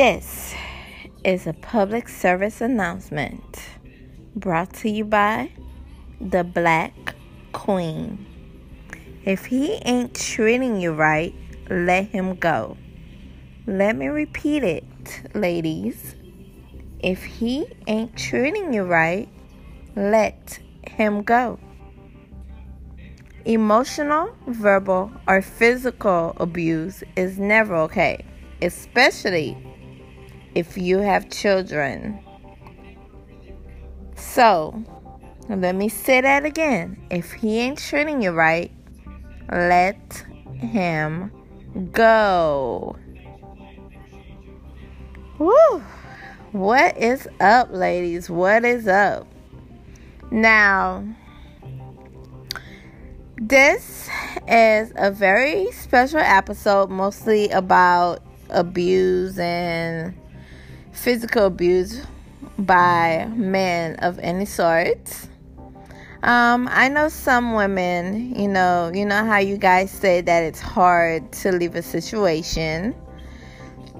This is a public service announcement brought to you by the Black Queen. If he ain't treating you right, let him go. Let me repeat it, ladies. If he ain't treating you right, let him go. Emotional, verbal, or physical abuse is never okay, especially if you have children. So, let me say that again. If he ain't treating you right, let him go. Woo! What is up, ladies? What is up? Now, this is a very special episode, mostly about abuse and physical abuse by men of any sort. I know some women, you know how you guys say that it's hard to leave a situation.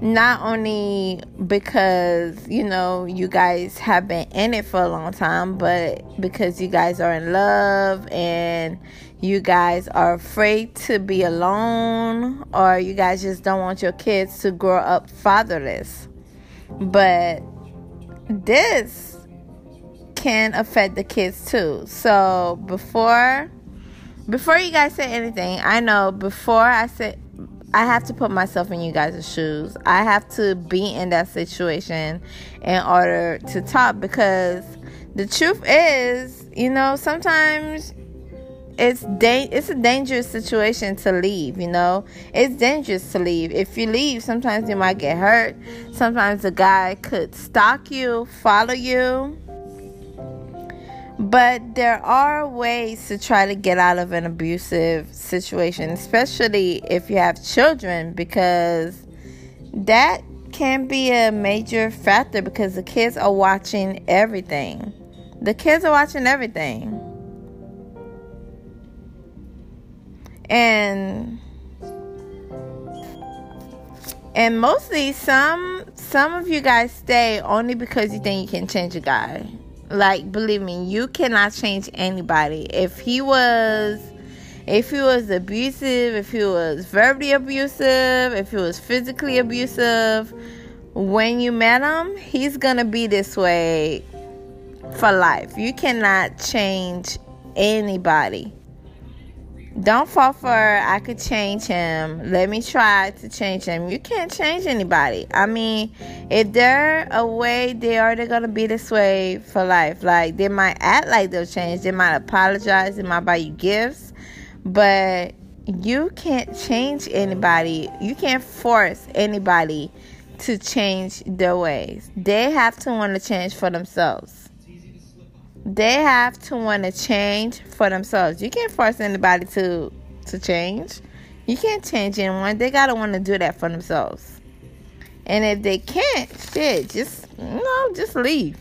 Not only because, you guys have been in it for a long time, but because you guys are in love and you guys are afraid to be alone, or you guys just don't want your kids to grow up fatherless. But this can affect the kids too. So before you guys say anything, I know before I say, I have to put myself in you guys' shoes. I have to be in that situation in order to talk, because the truth is, sometimes it's a dangerous situation to leave, It's dangerous to leave. If you leave, sometimes you might get hurt. Sometimes the guy could stalk you, follow you. But there are ways to try to get out of an abusive situation, especially if you have children, because that can be a major factor, because the kids are watching everything. And mostly some of you guys stay only because you think you can change a guy. Like, believe me, you cannot change anybody. If he was abusive, if he was verbally abusive, if he was physically abusive, when you met him, he's gonna be this way for life. You cannot change anybody. Don't fall for I could change him. Let me try to change him. You can't change anybody. I mean, if they're a way, they're gonna be this way for life. Like, they might act like they'll change. They might apologize. They might buy you gifts. But you can't change anybody. You can't force anybody to change their ways. They have to want to change for themselves. They have to want to change for themselves. You can't force anybody to change. You can't change anyone. They got to want to do that for themselves. And if they can't, shit, just leave.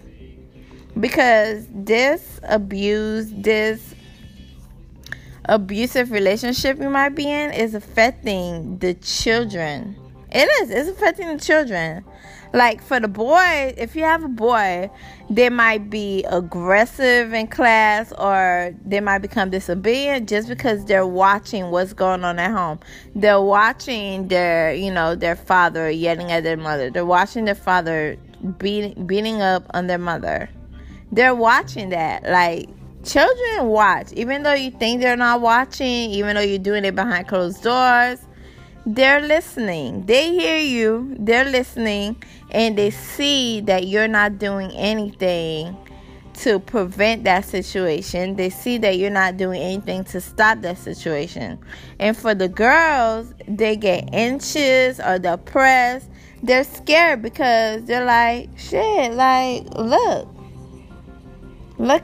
Because this abusive relationship you might be in is affecting the children. It is. It's affecting the children. Like, for the boy, if you have a boy, they might be aggressive in class, or they might become disobedient just because they're watching what's going on at home. They're watching their father yelling at their mother. They're watching their father beating up on their mother. They're watching that. Like, children watch. Even though you think they're not watching, even though you're doing it behind closed doors, they're listening. They hear you. They're listening. And they see that you're not doing anything to prevent that situation. They see that you're not doing anything to stop that situation. And for the girls, they get anxious or depressed. They're scared because they're like, shit, like, look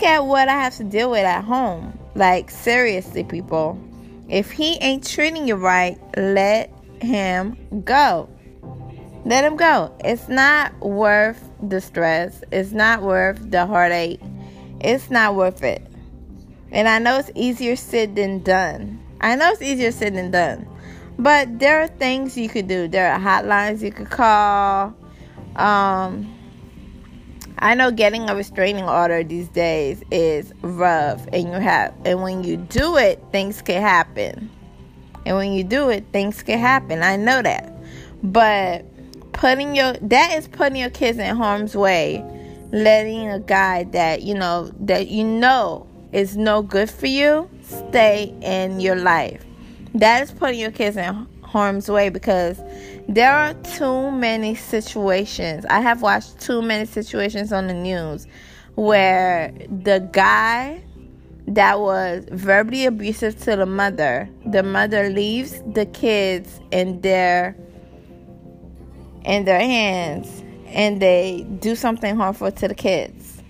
at what I have to deal with at home. Like, seriously, people. If he ain't treating you right, let him go. Let him go. It's not worth the stress. It's not worth the heartache. It's not worth it. And I know it's easier said than done. But there are things you could do. There are hotlines you could call. I know getting a restraining order these days is rough, and when you do it, things can happen. I know that. But that is putting your kids in harm's way, letting a guy that you know is no good for you stay in your life. That is putting your kids in harm's way, because there are too many situations. I have watched too many situations on the news where the guy that was verbally abusive to the mother leaves the kids in their hands, and they do something harmful to the kids.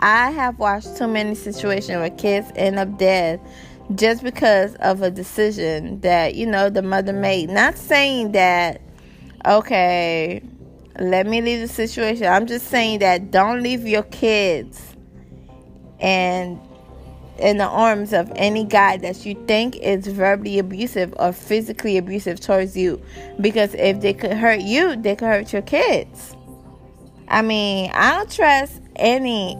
I have watched too many situations where kids end up dead just because of a decision that, the mother made. Not saying that, okay, let me leave the situation. I'm just saying that don't leave your kids and in the arms of any guy that you think is verbally abusive or physically abusive towards you, because if they could hurt you, they could hurt your kids. I mean, I don't trust any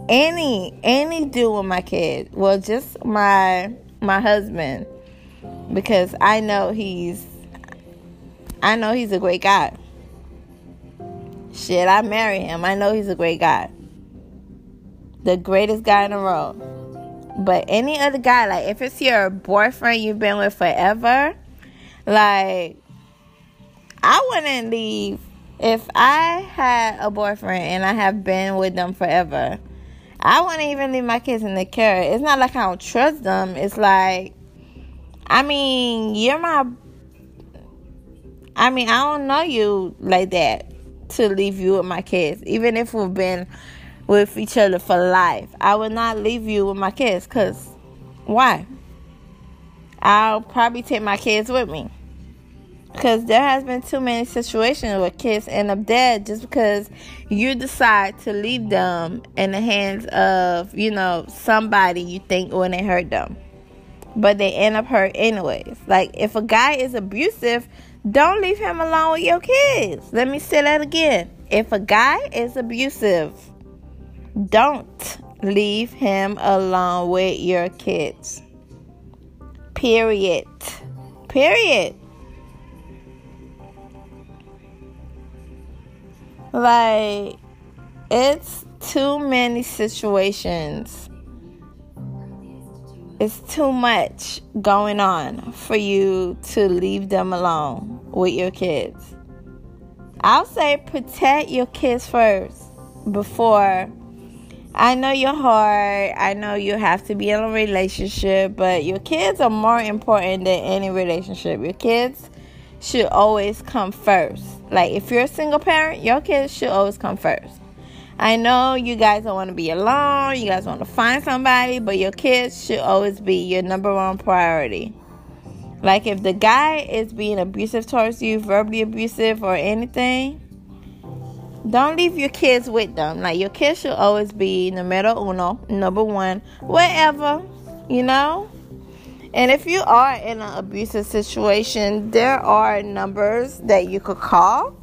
dude with my kid. Well, just my husband, because I know he's a great guy. Shit, I marry him. I know he's a great guy, the greatest guy in the world. But any other guy, like, if it's your boyfriend you've been with forever, like, I wouldn't leave. If I had a boyfriend and I have been with them forever, I wouldn't even leave my kids in the care. It's not like I don't trust them. It's like, I don't know you like that to leave you with my kids, even if we've been with each other for life. I would not leave you with my kids, because why? I'll probably take my kids with me, because there has been too many situations where kids end up dead just because you decide to leave them in the hands of, somebody you think wouldn't hurt them, but they end up hurt anyways. Like, if a guy is abusive, don't leave him alone with your kids. Let me say that again. If a guy is abusive, don't leave him alone with your kids. Period. Like, it's too many situations. It's too much going on for you to leave them alone with your kids. I'll say protect your kids first before... I know you're hard. I know you have to be in a relationship, but your kids are more important than any relationship. Your kids should always come first. Like, if you're a single parent, your kids should always come first. I know you guys don't want to be alone. You guys want to find somebody, but your kids should always be your number one priority. Like, if the guy is being abusive towards you, verbally abusive or anything, don't leave your kids with them. Like, your kids should always be numero uno, number one, whatever, And if you are in an abusive situation, there are numbers that you could call.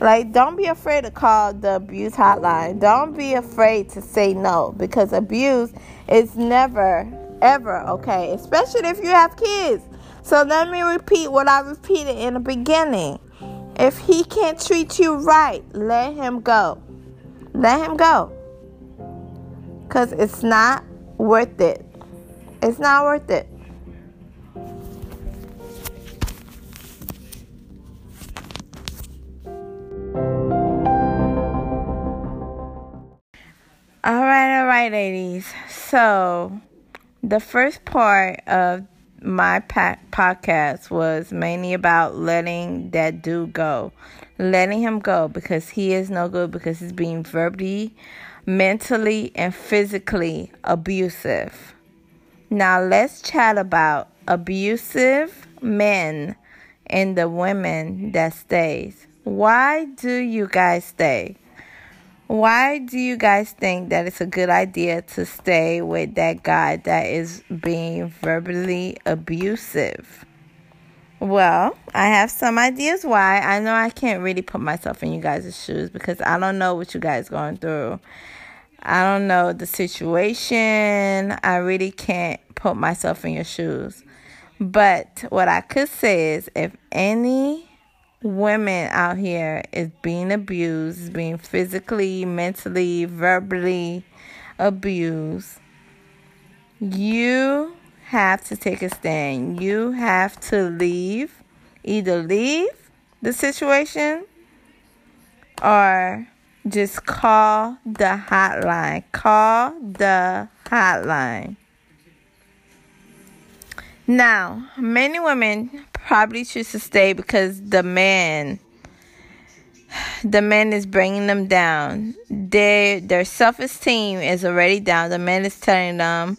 Like, don't be afraid to call the abuse hotline. Don't be afraid to say no, because abuse is never, ever okay, especially if you have kids. So let me repeat what I repeated in the beginning. If he can't treat you right, let him go. Because it's not worth it. All right, ladies. So, the first part of my podcast was mainly about letting that dude go, letting him go, because he is no good, because he's being verbally, mentally, and physically abusive. Now let's chat about abusive men and the women that stays. Why do you guys stay? Why do you guys think that it's a good idea to stay with that guy that is being verbally abusive? Well, I have some ideas why. I know I can't really put myself in you guys' shoes because I don't know what you guys going through. I don't know the situation. I really can't put myself in your shoes. But what I could say is if any women out here is being abused, being physically, mentally, verbally abused, you have to take a stand. You have to leave. Either leave the situation or just call the hotline. Call the hotline. Now, many women probably choose to stay because the man is bringing them down. Their self-esteem is already down. The man is telling them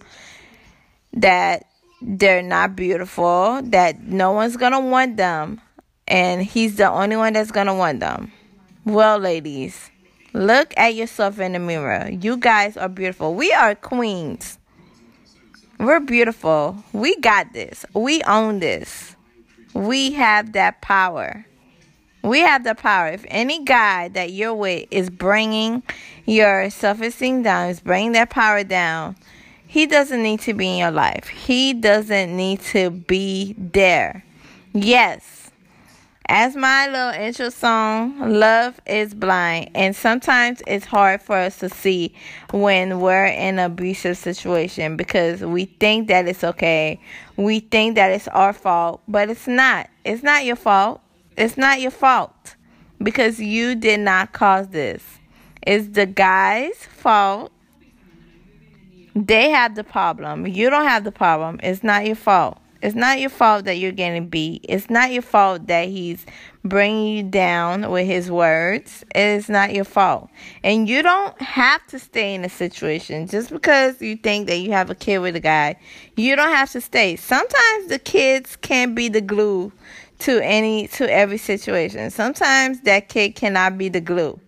that they're not beautiful, that no one's going to want them, and he's the only one that's going to want them. Well, ladies, look at yourself in the mirror. You guys are beautiful. We are queens. We're beautiful. We got this. We own this. We have that power. We have the power. If any guy that you're with is bringing your self-esteem down, is bringing that power down, he doesn't need to be in your life. He doesn't need to be there. Yes. As my little intro song, love is blind. And sometimes it's hard for us to see when we're in an abusive situation because we think that it's okay. We think that it's our fault, but it's not. It's not your fault. It's not your fault because you did not cause this. It's the guy's fault. They have the problem. You don't have the problem. It's not your fault. It's not your fault that you're getting beat. It's not your fault that he's bringing you down with his words. It's not your fault. And you don't have to stay in a situation. Just because you think that you have a kid with a guy, you don't have to stay. Sometimes the kids can be the glue to every situation. Sometimes that kid cannot be the glue.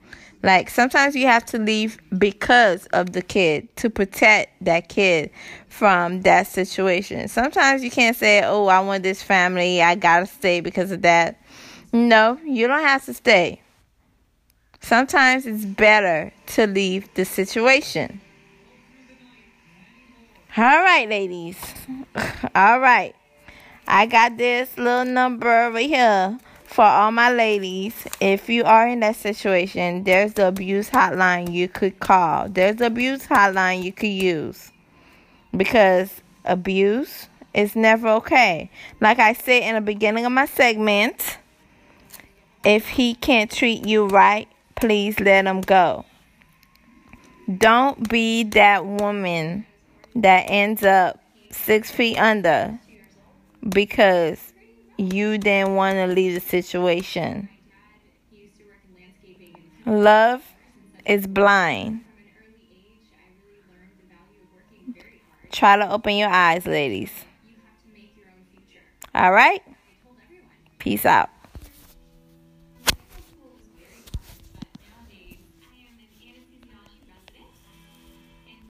Like, sometimes you have to leave because of the kid, to protect that kid from that situation. Sometimes you can't say, oh, I want this family, I gotta stay because of that. No, you don't have to stay. Sometimes it's better to leave the situation. All right, ladies. All right. I got this little number over here. For all my ladies, if you are in that situation, there's the abuse hotline you could call. There's the abuse hotline you could use. Because abuse is never okay. Like I said in the beginning of my segment, if he can't treat you right, please let him go. Don't be that woman that ends up 6 feet under because you didn't want to leave the situation. Love is blind. Try to open your eyes, ladies. All right? Peace out.